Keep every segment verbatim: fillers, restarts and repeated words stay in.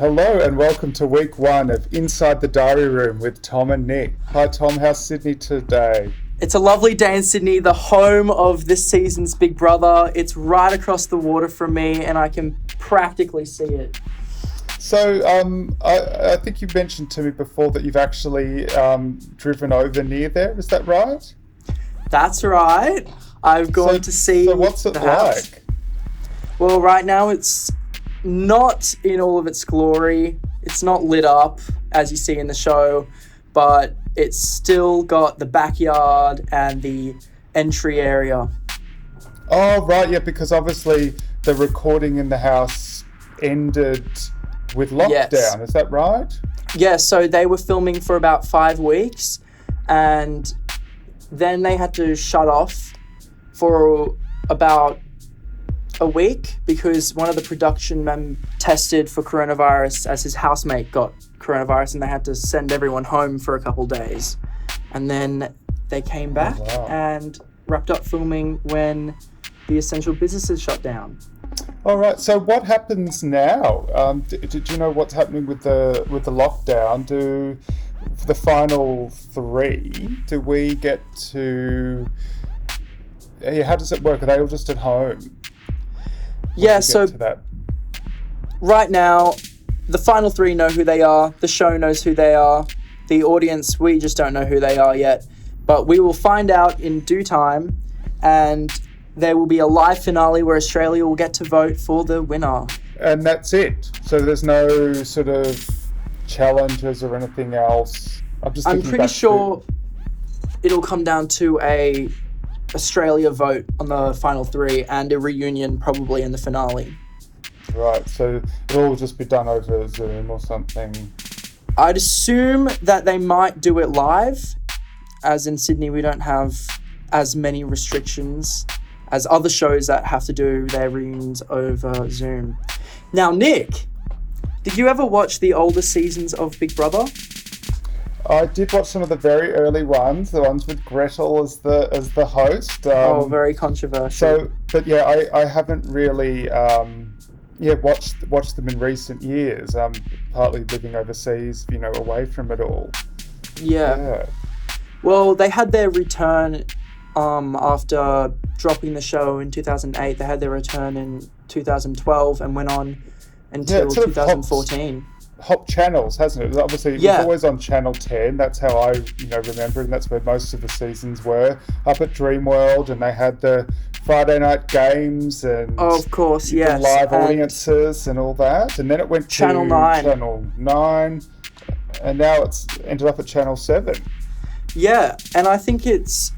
Hello and welcome to week one of Inside the Diary Room with Tom and Nick. Hi Tom, how's Sydney today? It's a lovely day in Sydney, the home of this season's Big Brother. It's right across the water from me and I can practically see it. So um, I, I think you mentioned to me before that you've actually um, driven over near there, is that right? That's right. I've gone so, to see So what's it like? Well, right now it's not in all of its glory. It's not lit up as you see in the show, but it's still got the backyard and the entry area. Oh, right, yeah, because obviously the recording in the house ended with lockdown, yes. Is that right? Yeah, so they were filming for about five weeks and then they had to shut off for about a week because one of the production men tested for coronavirus as his housemate got coronavirus and they had to send everyone home for a couple days. And then they came back oh, wow. and wrapped up filming when the essential businesses shut down. All right, so what happens now? Um, do, do you know what's happening with the with the lockdown? Do the final three, do we get to, how does it work? Are they all just at home? Yeah, so right now, the final three know who they are. The show knows who they are. The audience, we just don't know who they are yet. But we will find out in due time. And there will be a live finale where Australia will get to vote for the winner. And that's it. So there's no sort of challenges or anything else. I'm, just I'm pretty sure to... it'll come down to a Australia vote on the final three and a reunion probably in the finale. Right, so it'll all just be done over Zoom or something? I'd assume that they might do it live. As in Sydney, we don't have as many restrictions as other shows that have to do their reunions over Zoom. Now, Nick, did you ever watch the older seasons of Big Brother? I did watch some of the very early ones, the ones with Gretel as the as the host. Um, oh, very controversial. So, but yeah, I, I haven't really um, yeah watched watched them in recent years. Um, partly living overseas, you know, away from it all. Yeah. yeah. Well, they had their return um, after dropping the show in two thousand eight. They had their return in two thousand twelve and went on until yeah, two thousand fourteen. Hop channels, hasn't it? Obviously, it yeah. was always on Channel ten. That's how I, you know, remember, and that's where most of the seasons were. Up at Dreamworld, and they had the Friday night games and oh, of course, yes, live and audiences and all that. And then it went Channel to nine. Channel nine, and now it's ended up at Channel seven. Yeah, and I think it's,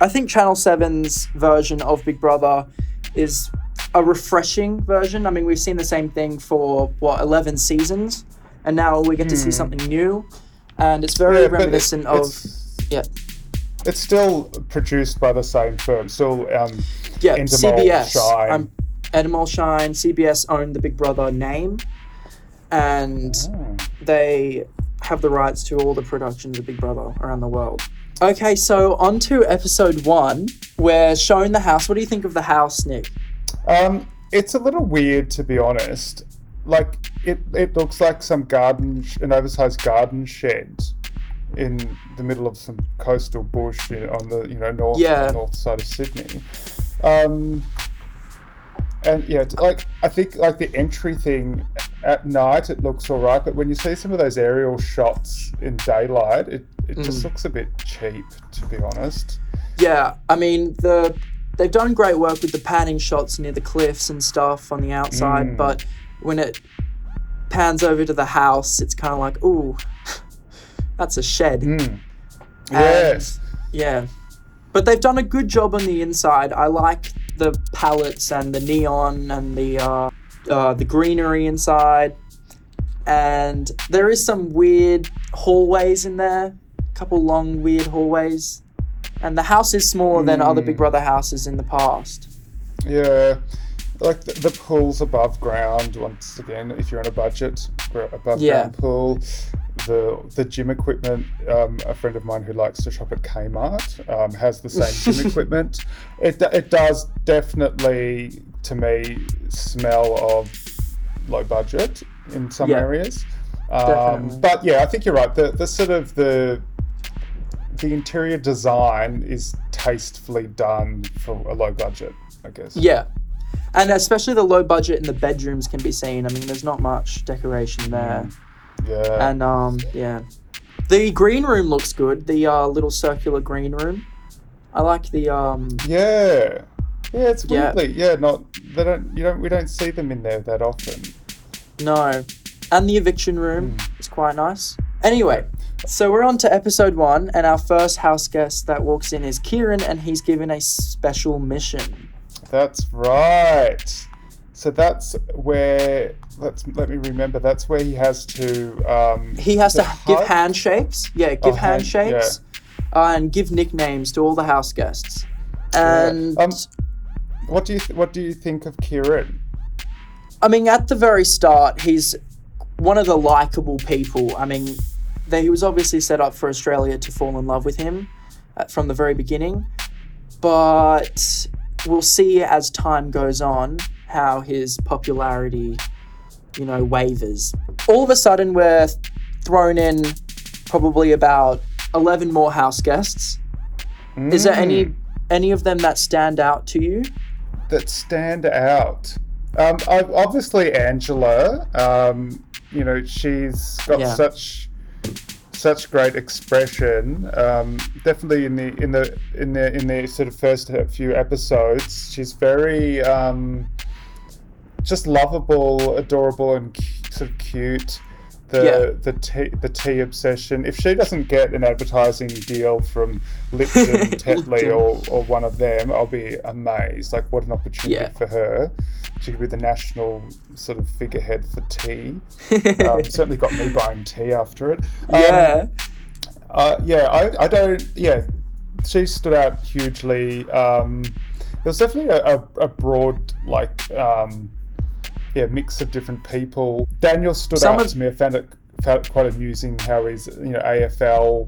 I think Channel seven's version of Big Brother is a refreshing version. I mean, we've seen the same thing for what eleven seasons. And now we get to see something new, and it's very yeah, reminiscent it's, of, yeah. It's still produced by the same firm, still um, yeah, Endemol Shine. Um, Endemol Shine, C B S owned the Big Brother name, and oh. they have the rights to all the productions of Big Brother around the world. Okay, so on to episode one, we're shown the house. What do you think of the house, Nick? Um, it's a little weird, to be honest. Like, it, it looks like some garden, an oversized garden shed in the middle of some coastal bush on the, you know, north, yeah. north side of Sydney. Um, and yeah, like, I think like the entry thing at night, it looks all right. But when you see some of those aerial shots in daylight, it, it mm. just looks a bit cheap, to be honest. Yeah, I mean, the they've done great work with the panning shots near the cliffs and stuff on the outside, mm. but when it pans over to the house, it's kind of like, ooh, that's a shed. Mm. Yes. Yeah. But they've done a good job on the inside. I like the palettes and the neon and the uh, uh, the greenery inside. And there is some weird hallways in there, a couple long weird hallways. And the house is smaller mm. than other Big Brother houses in the past. Yeah. Like the, the pool's above ground, once again, if you're on a budget, above yeah. ground pool. The the gym equipment, um, a friend of mine who likes to shop at Kmart um, has the same gym equipment. It, it does definitely, to me, smell of low budget in some yeah. areas. Um, but yeah, I think you're right. The, the sort of the the interior design is tastefully done for a low budget, I guess. Yeah. And especially the low budget in the bedrooms can be seen. I mean, there's not much decoration there. Yeah. And um, yeah. The green room looks good. The uh, little circular green room. I like the um. Yeah. Yeah, it's weirdly. Yeah. yeah, not they don't you don't we don't see them in there that often. No. And the eviction room mm. is quite nice. Anyway, so we're on to episode one, and our first house guest that walks in is Kieran, and he's given a special mission. That's right. So that's where, let's, let me remember, that's where he has to... Um, he has to hug? give handshakes. Yeah, give oh, handshakes yeah. Uh, and give nicknames to all the house guests. And yeah. um, what do you th- what do you think of Kieran? I mean, at the very start, he's one of the likable people. I mean, they, he was obviously set up for Australia to fall in love with him at, from the very beginning, but we'll see as time goes on how his popularity, you know, wavers. All of a sudden, we're thrown in probably about eleven more house guests. Mm. Is there any any of them that stand out to you? That stand out? Um, obviously, Angela. Um, you know, she's got yeah. such such great expression. Um, definitely in the in the in the in the sort of first few episodes, she's very um, just lovable, adorable, and sort of cute. The yeah. the tea the tea obsession. If she doesn't get an advertising deal from Lipton, Tetley, or or one of them, I'll be amazed. Like, what an opportunity yeah. for her. She could be the national sort of figurehead for tea. Um, certainly got me buying tea after it. Um, yeah. Uh, yeah, I, I don't... Yeah, she stood out hugely. Um, there was definitely a, a, a broad, like, um, yeah, mix of different people. Daniel stood Some out of- to me. I found it, found it quite amusing how he's, you know, A F L...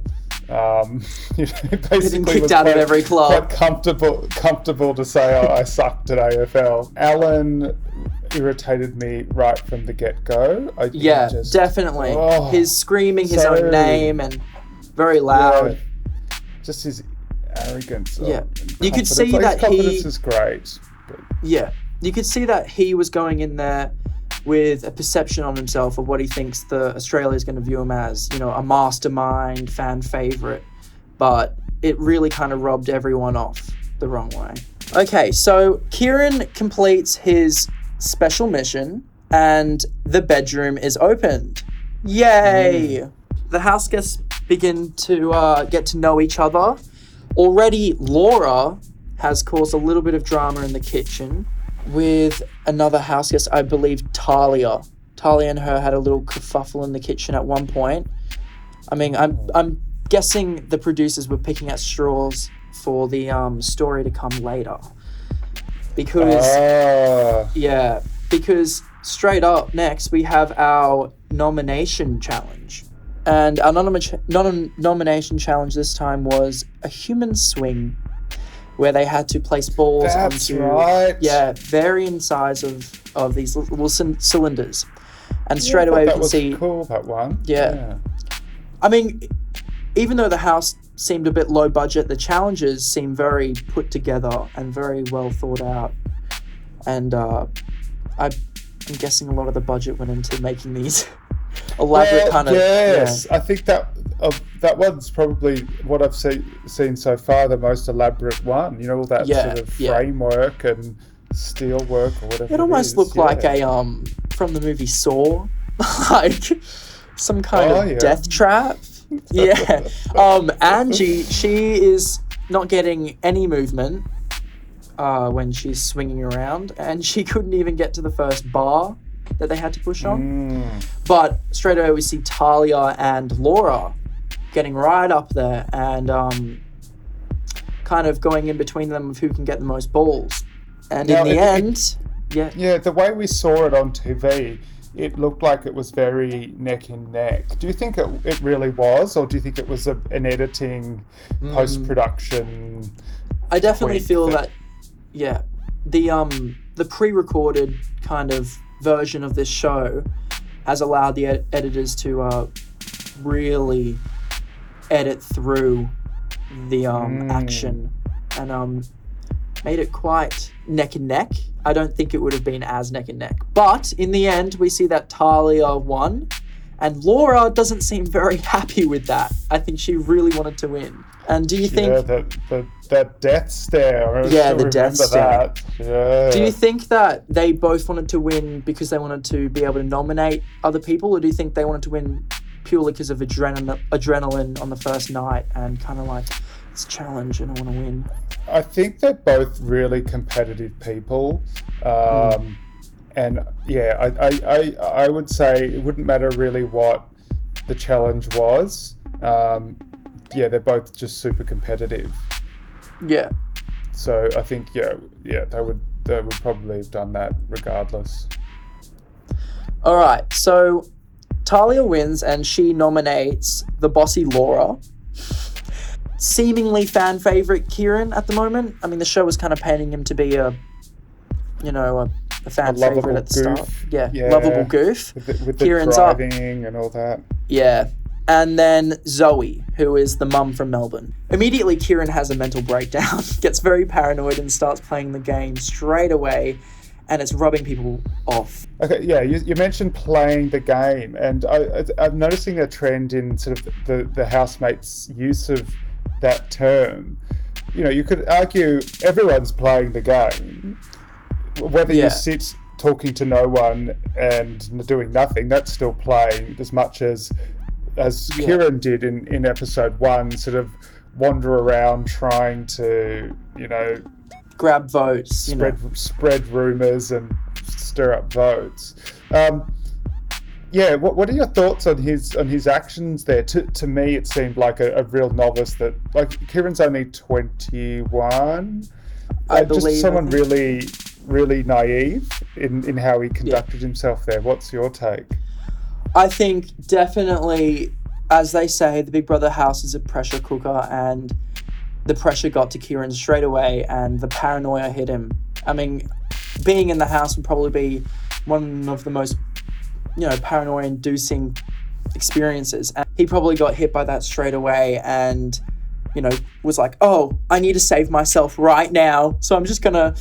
Um, you know, basically kicked was out quite, of every club. Quite comfortable, comfortable to say, oh, I sucked at A F L. Alan irritated me right from the get-go. I yeah, just, definitely. Oh, his screaming his so, own name and very loud. Yeah, just his arrogance. Yeah, um, you could see like, that his confidence he, is great. But. Yeah, you could see that he was going in there with a perception on himself of what he thinks the Australia is going to view him as, you know, a mastermind, fan favourite. But it really kind of rubbed everyone off the wrong way. Okay, so Kieran completes his special mission and the bedroom is opened. Yay! Mm. The house guests begin to uh, get to know each other. Already, Laura has caused a little bit of drama in the kitchen with another house guest, I believe Talia. Talia and her had a little kerfuffle in the kitchen at one point. I mean, I'm I'm guessing the producers were picking at straws for the um, story to come later. Because, ah. yeah, because straight up next we have our nomination challenge. And our non- nomination challenge this time was a human swing, where they had to place balls That's onto right. yeah, varying size of, of these little c- cylinders. And yeah, straight away we can see... cool, that one. Yeah. yeah. I mean, even though the house seemed a bit low budget, the challenges seemed very put together and very well thought out. And uh, I'm guessing a lot of the budget went into making these elaborate well, kind of... Yes, yeah. I think that... Uh, that one's probably what I've see, seen so far, the most elaborate one. You know, all that yeah, sort of yeah. framework and steel work or whatever. It almost it looked yeah. like a um from the movie Saw, like some kind oh, of yeah. death trap. yeah. Um, Angie, she is not getting any movement uh, when she's swinging around, and she couldn't even get to the first bar that they had to push on. Mm. But straight away, we see Talia and Laura getting right up there and um, kind of going in between them of who can get the most balls. And now, in the it, end, it, yeah. Yeah, the way we saw it on T V, it looked like it was very neck and neck. Do you think it, it really was, or do you think it was a, an editing, mm. post-production? I definitely feel that, that, yeah, the um the pre-recorded kind of version of this show has allowed the ed- editors to uh, really edit through the um, mm. action and um, made it quite neck and neck. I don't think it would have been as neck and neck. But in the end, we see that Talia won, and Laura doesn't seem very happy with that. I think she really wanted to win. And do you think... Yeah, that, that, that death stare. I yeah, the death stare. Yeah. Do you think that they both wanted to win because they wanted to be able to nominate other people, or do you think they wanted to win purely because of adrenaline, adrenaline on the first night and kind of like, it's a challenge and I want to win? I think they're both really competitive people. Um, mm. And yeah, I, I, I, I would say it wouldn't matter really what the challenge was. Um, yeah, they're both just super competitive. Yeah. So I think, yeah, yeah, they would, they would probably have done that regardless. All right. So Talia wins and she nominates the bossy Laura. Seemingly fan favourite Kieran at the moment. I mean, the show was kind of painting him to be a, you know, a, a fan a favourite at the goof. start. Yeah, yeah, lovable goof. With the, with the Kieran's driving up and all that. Yeah. And then Zoe, who is the mum from Melbourne. Immediately, Kieran has a mental breakdown, gets very paranoid and starts playing the game straight away, and it's rubbing people off. Okay, yeah, you, you mentioned playing the game, and I, I, I'm noticing a trend in sort of the, the housemates' use of that term. You know, you could argue everyone's playing the game, whether yeah. you sit talking to no one and doing nothing, that's still playing as much as as yeah. Kieran did in in episode one, sort of wander around trying to, you know, grab votes, spread, you know. spread rumors and stir up votes. um Yeah, what what are your thoughts on his on his actions there? To to me, it seemed like a, a real novice that, like, Kieran's only twenty-one. I uh, believe just someone really, really naive in, in how he conducted yeah. himself there. What's your take? I think definitely, as they say, the Big Brother house is a pressure cooker, and the pressure got to Kieran straight away, and the paranoia hit him. I mean, being in the house would probably be one of the most, you know, paranoia-inducing experiences. And he probably got hit by that straight away and, you know, was like, oh, I need to save myself right now. So I'm just going to,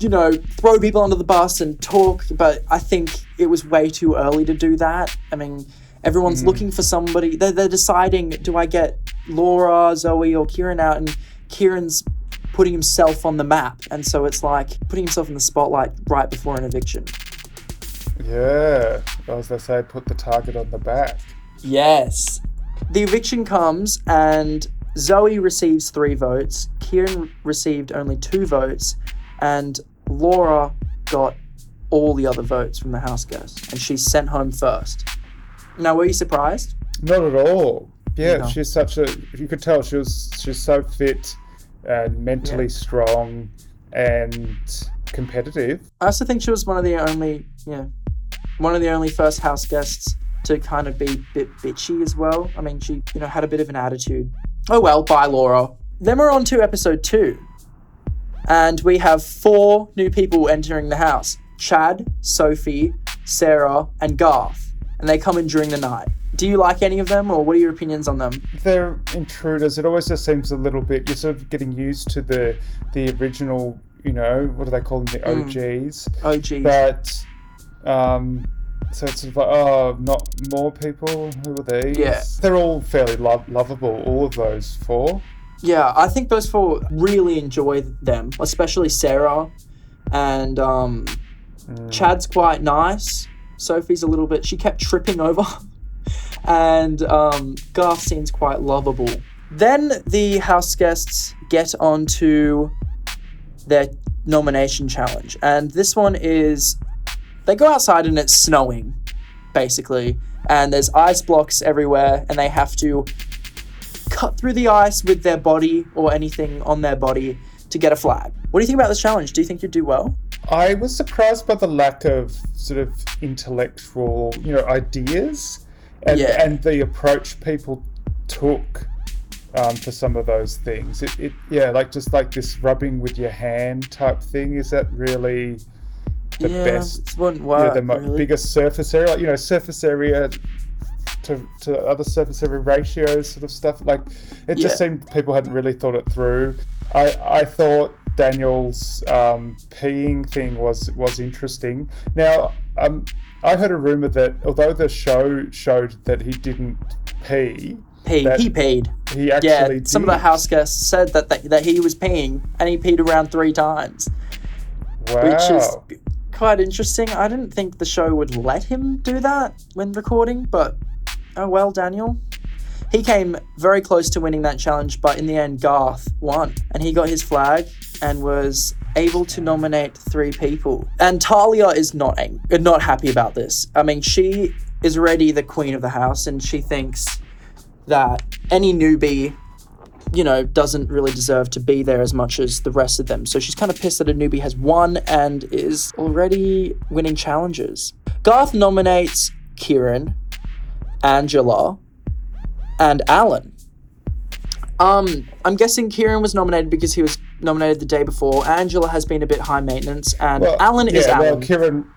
you know, throw people under the bus and talk. But I think it was way too early to do that. I mean, everyone's mm. looking for somebody. They're, they're deciding, do I get Laura, Zoe, or Kieran out? And Kieran's putting himself on the map. And so it's like putting himself in the spotlight right before an eviction. Yeah, as they say, put the target on the back. Yes. The eviction comes and Zoe receives three votes, Kieran received only two votes, and Laura got all the other votes from the house guests, and she's sent home first. Now, were you surprised? Not at all. Yeah, no. She's such a... You could tell she was. she's so fit and mentally yeah. strong and competitive. I also think she was one of the only... yeah. one of the only first house guests to kind of be a bit bitchy as well. I mean, she, you know, had a bit of an attitude. Oh well, bye Laura. Then we're on to episode two. And we have four new people entering the house. Chad, Sophie, Sarah, and Garth. And they come in during the night. Do you like any of them, or what are your opinions on them? They're intruders. It always just seems a little bit, you're sort of getting used to the the original, you know, what do they call them? The O Gs. Mm. O Gs. But Um, so it's sort of like, oh, not more people, who are they? Yeah. They're all fairly lo- lovable, all of those four. Yeah, I think those four, really enjoy them, especially Sarah, and um, mm. Chad's quite nice. Sophie's a little bit, she kept tripping over, and um, Garth seems quite lovable. Then the house guests get on to their nomination challenge, and this one is... They go outside and it's snowing, basically, and there's ice blocks everywhere, and they have to cut through the ice with their body or anything on their body to get a flag. What do you think about this challenge? Do you think you'd do well? I was surprised by the lack of sort of intellectual, you know, ideas and, yeah. and the approach people took um, for some of those things. It, it, yeah, like just like this rubbing with your hand type thing. Is that really... the yeah, best, wouldn't work, you know, the mo- really. biggest surface area, like, you know, surface area to to other surface area ratios sort of stuff. Like, it yeah. just seemed people hadn't really thought it through. I, I thought Daniel's um, peeing thing was was interesting. Now, um, I heard a rumor that although the show showed that he didn't pee, pee he peed. He actually yeah, did. Some of the house guests said that they, that he was peeing, and he peed around three times. Wow. Which is quite interesting. I didn't think the show would let him do that when recording, but oh well, Daniel. He came very close to winning that challenge, but in the end, Garth won, and he got his flag and was able to nominate three people. And Talia is not not happy about this. I mean, she is already the queen of the house, and she thinks that any newbie, you know, doesn't really deserve to be there as much as the rest of them. So she's kind of pissed that a newbie has won and is already winning challenges. Garth nominates Kieran, Angela, and Alan. Um, I'm guessing Kieran was nominated because he was nominated the day before. Angela has been a bit high maintenance, and well, Alan yeah, is well, Alan. Well, Kieran,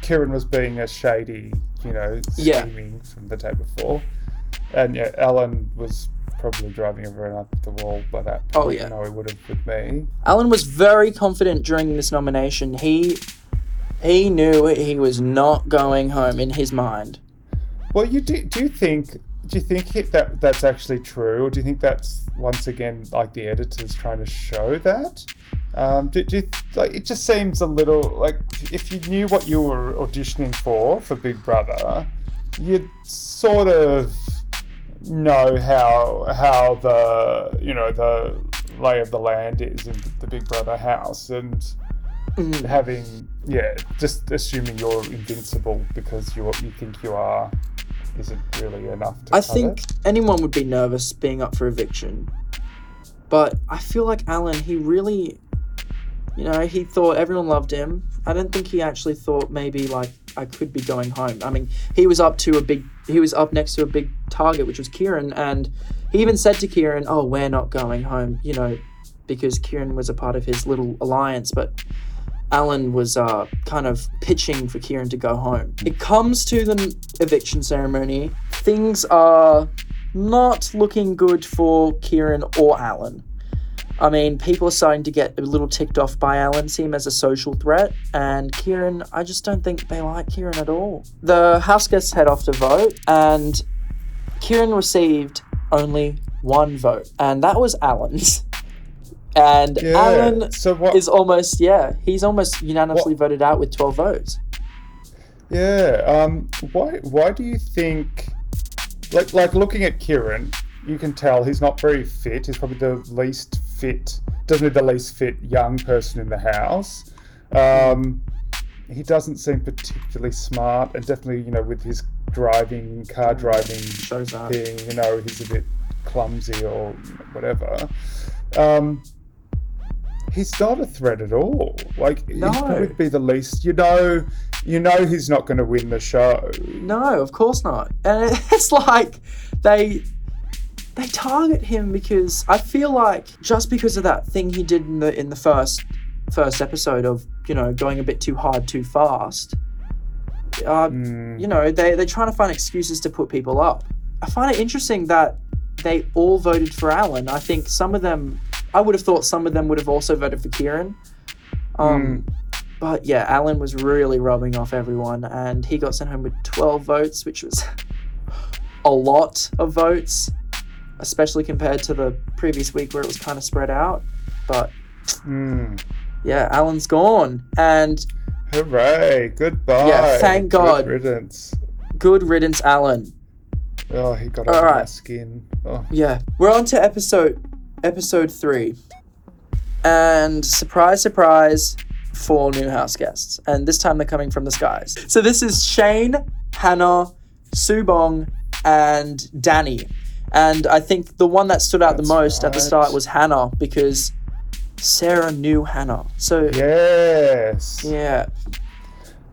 Kieran was being a shady, you know, scheming yeah. from the day before, and yeah, Alan was probably driving everyone up the wall by that point. Oh yeah, no, he would have with me. Alan was very confident during this nomination. He he knew he was not going home in his mind. Well, you do do you think? Do you think that that's actually true, or do you think that's once again like the editors trying to show that? Um, do, do you, like, it just seems a little like if you knew what you were auditioning for for Big Brother, you'd sort of know how how the you know the lay of the land is in the Big Brother house, and mm. having yeah just assuming you're invincible because you you think you are. Isn't really enough to I think it? Anyone would be nervous being up for eviction. But I feel like Alan, he really, you know, he thought everyone loved him. I don't think he actually thought maybe like I could be going home. I mean, he was up to a big, he was up next to a big target, which was Kieran. And he even said to Kieran, oh, we're not going home, you know, because Kieran was a part of his little alliance. But Alan was uh, kind of pitching for Kieran to go home. It comes to the eviction ceremony. Things are not looking good for Kieran or Alan. I mean, people are starting to get a little ticked off by Alan, see him as a social threat, and Kieran, I just don't think they like Kieran at all. The house guests head off to vote, and Kieran received only one vote, and that was Alan's. And yeah. Alan so what, is almost, yeah, he's almost unanimously what, voted out with twelve votes. Yeah. Um, why Why do you think, like, like looking at Kieran, you can tell he's not very fit. He's probably the least fit, definitely the least fit young person in the house. Um, he doesn't seem particularly smart, and definitely, you know, with his driving, car driving Shows thing, up. you know, he's a bit clumsy or whatever. Um, he's not a threat at all. Like, no. He'd probably be the least, you know, you know he's not going to win the show. No, of course not. And it's like they they target him because I feel like just because of that thing he did in the in the first first episode of, you know, going a bit too hard, too fast. Uh, mm. You know, they they're trying to find excuses to put people up. I find it interesting that they all voted for Alan. I think some of them, I would have thought some of them would have also voted for Kieran. Um, mm. But yeah, Alan was really rubbing off everyone, and he got sent home with twelve votes, which was a lot of votes, especially compared to the previous week where it was kind of spread out. But mm. yeah, Alan's gone. And hooray, goodbye. Yeah, thank God. Good riddance. Good riddance, Alan. Oh, he got on my skin. Oh. Yeah. We're on to episode episode three. And surprise, surprise, four new house guests. And this time they're coming from the skies. So this is Shane, Hannah, Su Bong, and Danny. And I think the one that stood out That's the most right. at the start was Hannah, because Sarah knew Hannah. So Yes. Yeah.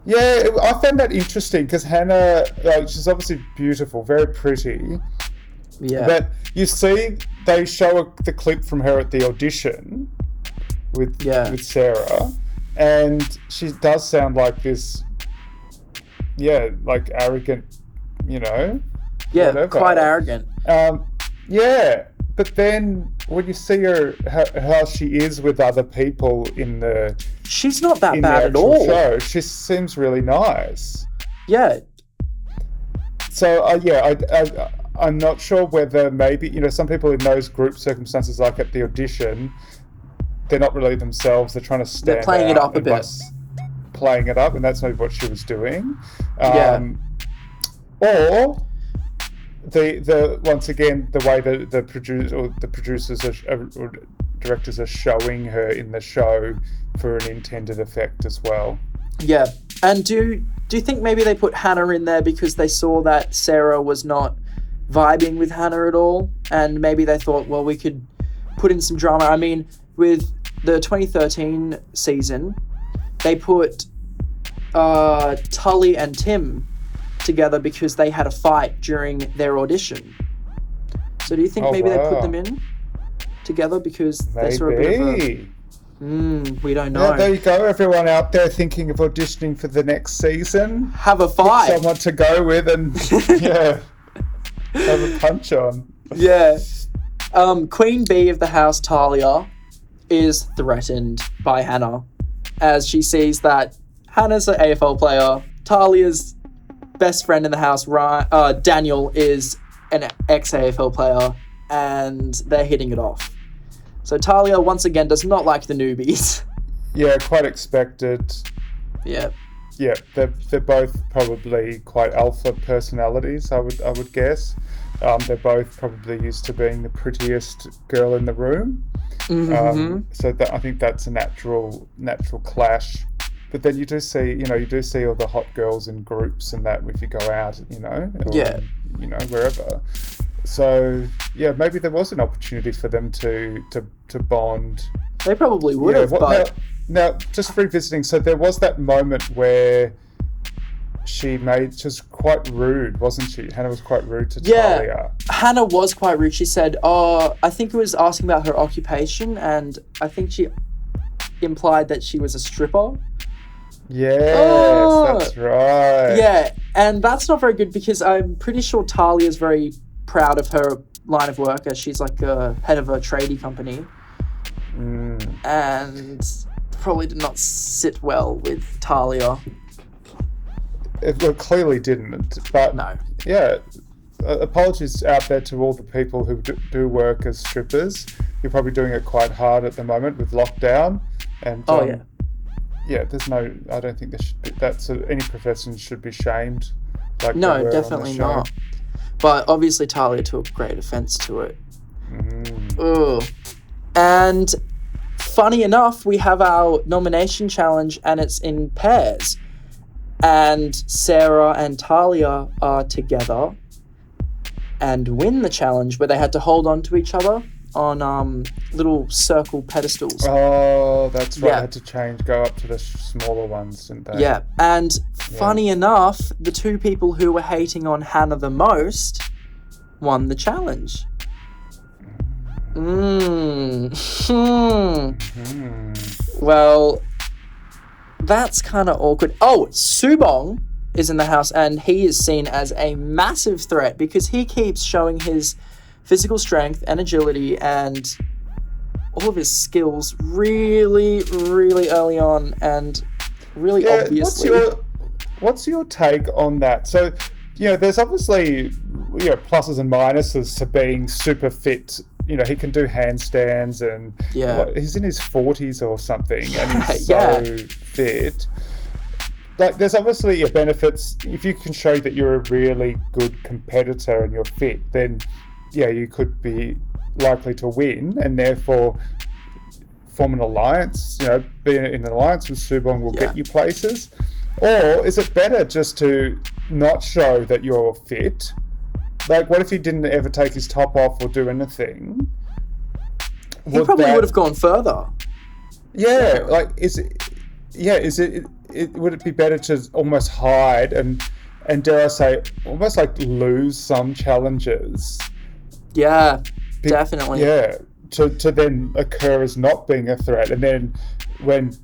Yeah, I found that interesting because Hannah, like, she's obviously beautiful, very pretty. Yeah. But you see, they show a, the clip from her at the audition with yeah. with Sarah, And she does sound like this, yeah, like arrogant, you know? Yeah, whatever. Quite arrogant. Um, yeah, but then when you see her, how, how she is with other people in the... She's not that bad at all. Show, she seems really nice. Yeah. So, uh, yeah, I... I I'm not sure whether maybe, you know, some people in those group circumstances, like at the audition, they're not really themselves. They're trying to stand They're playing out it up a bit. Like, playing it up, and that's maybe what she was doing. Um, yeah. Or, the the once again, the way that the, produce, or the producers are, or directors are showing her in the show for an intended effect as well. Yeah. And do do you think maybe they put Hannah in there because they saw that Sarah was not vibing with Hannah at all, and maybe they thought, well, we could put in some drama? I mean, with the twenty thirteen season, they put uh, Tully and Tim together because they had a fight during their audition. So do you think oh, maybe wow. they put them in together because maybe. they saw a bit of a... Mm, we don't know. Yeah, there you go, everyone out there thinking of auditioning for the next season. Have a fight. Pick someone to go with and... yeah. Have a punch on. Yeah. Um, Queen Bee of the house, Talia, is threatened by Hannah as she sees that Hannah's an A F L player, Talia's best friend in the house, Ryan, uh, Daniel, is an ex-A F L player, and they're hitting it off. So Talia, once again, does not like the newbies. Yeah, quite expected. Yeah. Yeah, they're, they're both probably quite alpha personalities, I would I would guess. Um, they're both probably used to being the prettiest girl in the room. Mm-hmm. Um, so that, I think that's a natural natural clash. But then you do see, you know, you do see all the hot girls in groups and that if you go out, you know, or, yeah. you know, wherever. So, yeah, maybe there was an opportunity for them to, to, to bond. They probably would yeah, have, what, but... Now, Now, just revisiting, so there was that moment where she made, she was quite rude, wasn't she? Hannah was quite rude to yeah, Talia. Yeah, Hannah was quite rude. She said, oh, I think it was asking about her occupation, and I think she implied that she was a stripper. Yes, oh, that's right. Yeah, and that's not very good because I'm pretty sure Talia is very proud of her line of work as she's like a head of a tradie company. Mm. And... probably did not sit well with Talia. It well, clearly didn't. But no. Yeah, uh, apologies out there to all the people who do, do work as strippers. You're probably doing it quite hard at the moment with lockdown. And oh um, yeah, yeah. There's no. I don't think there should be. That's a, any profession should be shamed. Like no, definitely not. But obviously Talia took great offence to it. Mm. Ugh. And. Funny enough, we have our nomination challenge and it's in pairs. And Sarah and Talia are together and win the challenge where they had to hold on to each other on um, little circle pedestals. Oh, that's right. Yeah. I had to change, go up to the smaller ones, didn't they? Yeah. And funny yeah. enough, the two people who were hating on Hannah the most won the challenge. Mm. Hmm. Mm-hmm. Well, that's kind of awkward. Oh, Su Bong is in the house and he is seen as a massive threat because he keeps showing his physical strength and agility and all of his skills really, really early on and really yeah, obviously. What's your, what's your take on that? So, you know, there's obviously, you know, pluses and minuses to being super fit. You know, he can do handstands and yeah. what, he's in his forties or something and he's so yeah. fit. Like, there's obviously your benefits. If you can show that you're a really good competitor and you're fit, then, yeah, you could be likely to win and therefore form an alliance. You know, being in an alliance with Su Bong will yeah. get you places. Or is it better just to not show that you're fit? Like, what if he didn't ever take his top off or do anything? He would probably that... would have gone further. Yeah, yeah. Like, is it? Yeah, is it, it? Would it be better to almost hide and, and dare I say, almost like lose some challenges? Yeah, be, definitely. Yeah, to to then occur as not being a threat, and then when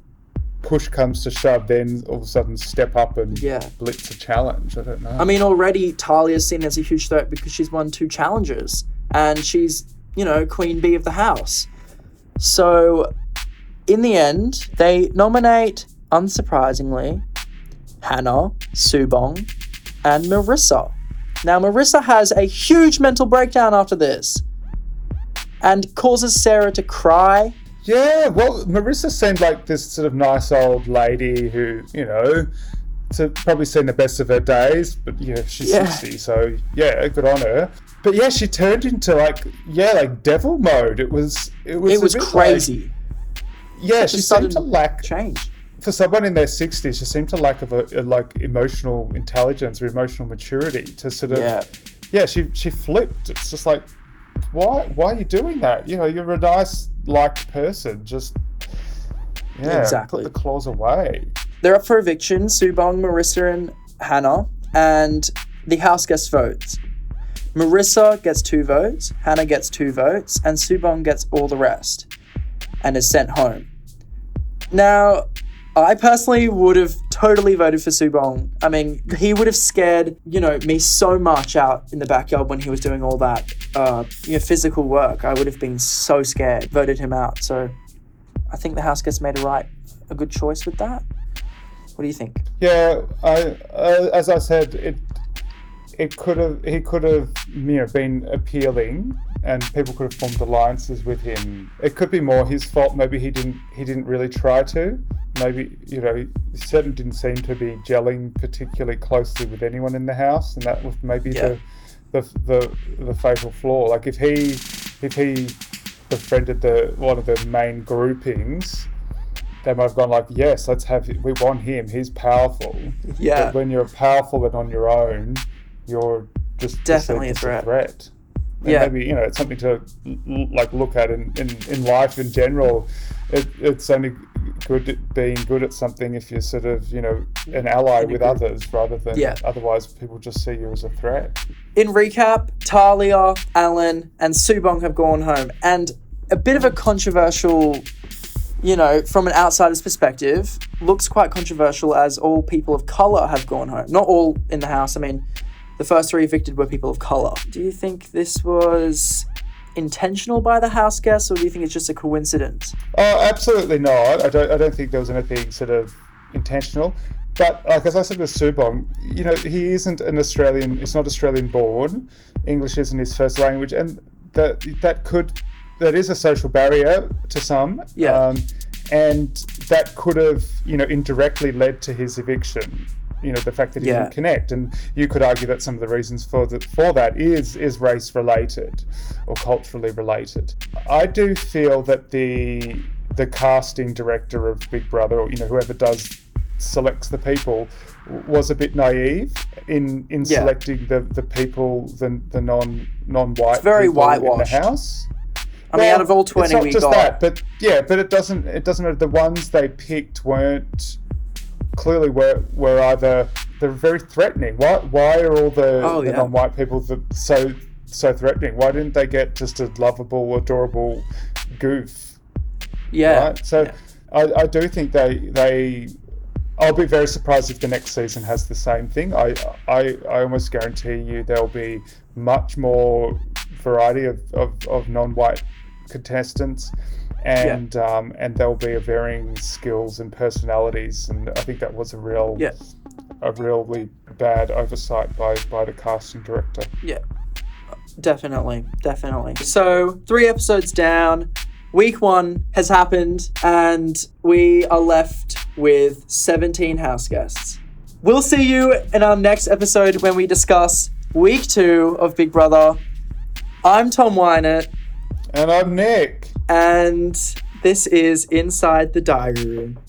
push comes to shove, then all of a sudden step up and yeah. blitz a challenge. I don't know. I mean, already Talia's seen as a huge threat because she's won two challenges and she's, you know, queen bee of the house. So in the end, they nominate, unsurprisingly, Hannah, Su Bong, and Marissa. Now, Marissa has a huge mental breakdown after this and causes Sarah to cry. Yeah, well, Marissa seemed like this sort of nice old lady who, you know, probably seen the best of her days, but yeah, she's yeah. sixty, so yeah, good on her. But yeah, she turned into like, yeah, like devil mode. It was, it was, it was crazy. Like, yeah, she seemed to lack change. For someone in their sixties, she seemed to lack of a, a like emotional intelligence or emotional maturity to sort of, yeah, yeah she she flipped. It's just like, why why are you doing that? You know, you're a nice liked person. Just yeah, exactly. Put the claws away. They're up for eviction. Su Bong, Marissa, and Hannah, and the house gets votes. Marissa gets two votes. Hannah gets two votes, and Su Bong gets all the rest, and is sent home. Now, I personally would have totally voted for Su Bong. I mean, he would have scared, you know, me so much out in the backyard when he was doing all that uh, you know, physical work. I would have been so scared, voted him out. So I think the house guest made a right, a good choice with that. What do you think? Yeah, I, uh, as I said, it it could have he could have you know been appealing, and people could have formed alliances with him. It could be more his fault. Maybe he didn't he didn't really try to. Maybe, you know, he certainly didn't seem to be gelling particularly closely with anyone in the house, and that was maybe yeah. the, the the the fatal flaw. Like if he if he befriended the one of the main groupings, they might have gone like, yes, let's have we want him. He's powerful. Yeah. But when you're powerful and on your own, you're just definitely a threat. A threat. And yeah. Maybe, you know, it's something to like look at in, in, in life in general. It, it's only good at being good at something if you're sort of, you know, an ally with others rather than yeah. otherwise people just see you as a threat. In recap, Talia, Alan, and Su Bong have gone home. And a bit of a controversial, you know, from an outsider's perspective, looks quite controversial as all people of colour have gone home. Not all in the house, I mean. The first three evicted were people of colour. Do you think this was intentional by the house guests, or do you think it's just a coincidence? Oh, absolutely not. I don't I don't think there was anything sort of intentional. But like as I said with Su Bong, you know, he isn't an Australian, he's not Australian born. English isn't his first language, and that that could that is a social barrier to some. Yeah. Um, and that could have, you know, indirectly led to his eviction. You know, the fact that he yeah. didn't connect, and you could argue that some of the reasons for that for that is is race related or culturally related. I do feel that the the casting director of Big Brother, or you know whoever does selects the people, was a bit naive in in yeah. selecting the the people the the non non white it's very people whitewashed. In the house. I well, mean, out of all twenty, we got. It's not just that, but yeah, but it doesn't it doesn't the ones they picked weren't. Clearly, were were either they're very threatening. Why why are all the, oh, the yeah. non-white people the, so so threatening? Why didn't they get just a lovable, adorable goof? Yeah. Right? So yeah. I, I do think they they. I'll be very surprised if the next season has the same thing. I I, I almost guarantee you there'll be much more variety of, of, of non-white contestants. And yeah. um, and there'll be a varying skills and personalities, and I think that was a real, yeah. a really bad oversight by by the casting director. Yeah, definitely, definitely. So three episodes down, week one has happened, and we are left with seventeen house guests. We'll see you in our next episode when we discuss week two of Big Brother. I'm Tom Wynett, and I'm Nick. And this is Inside the Diary Room.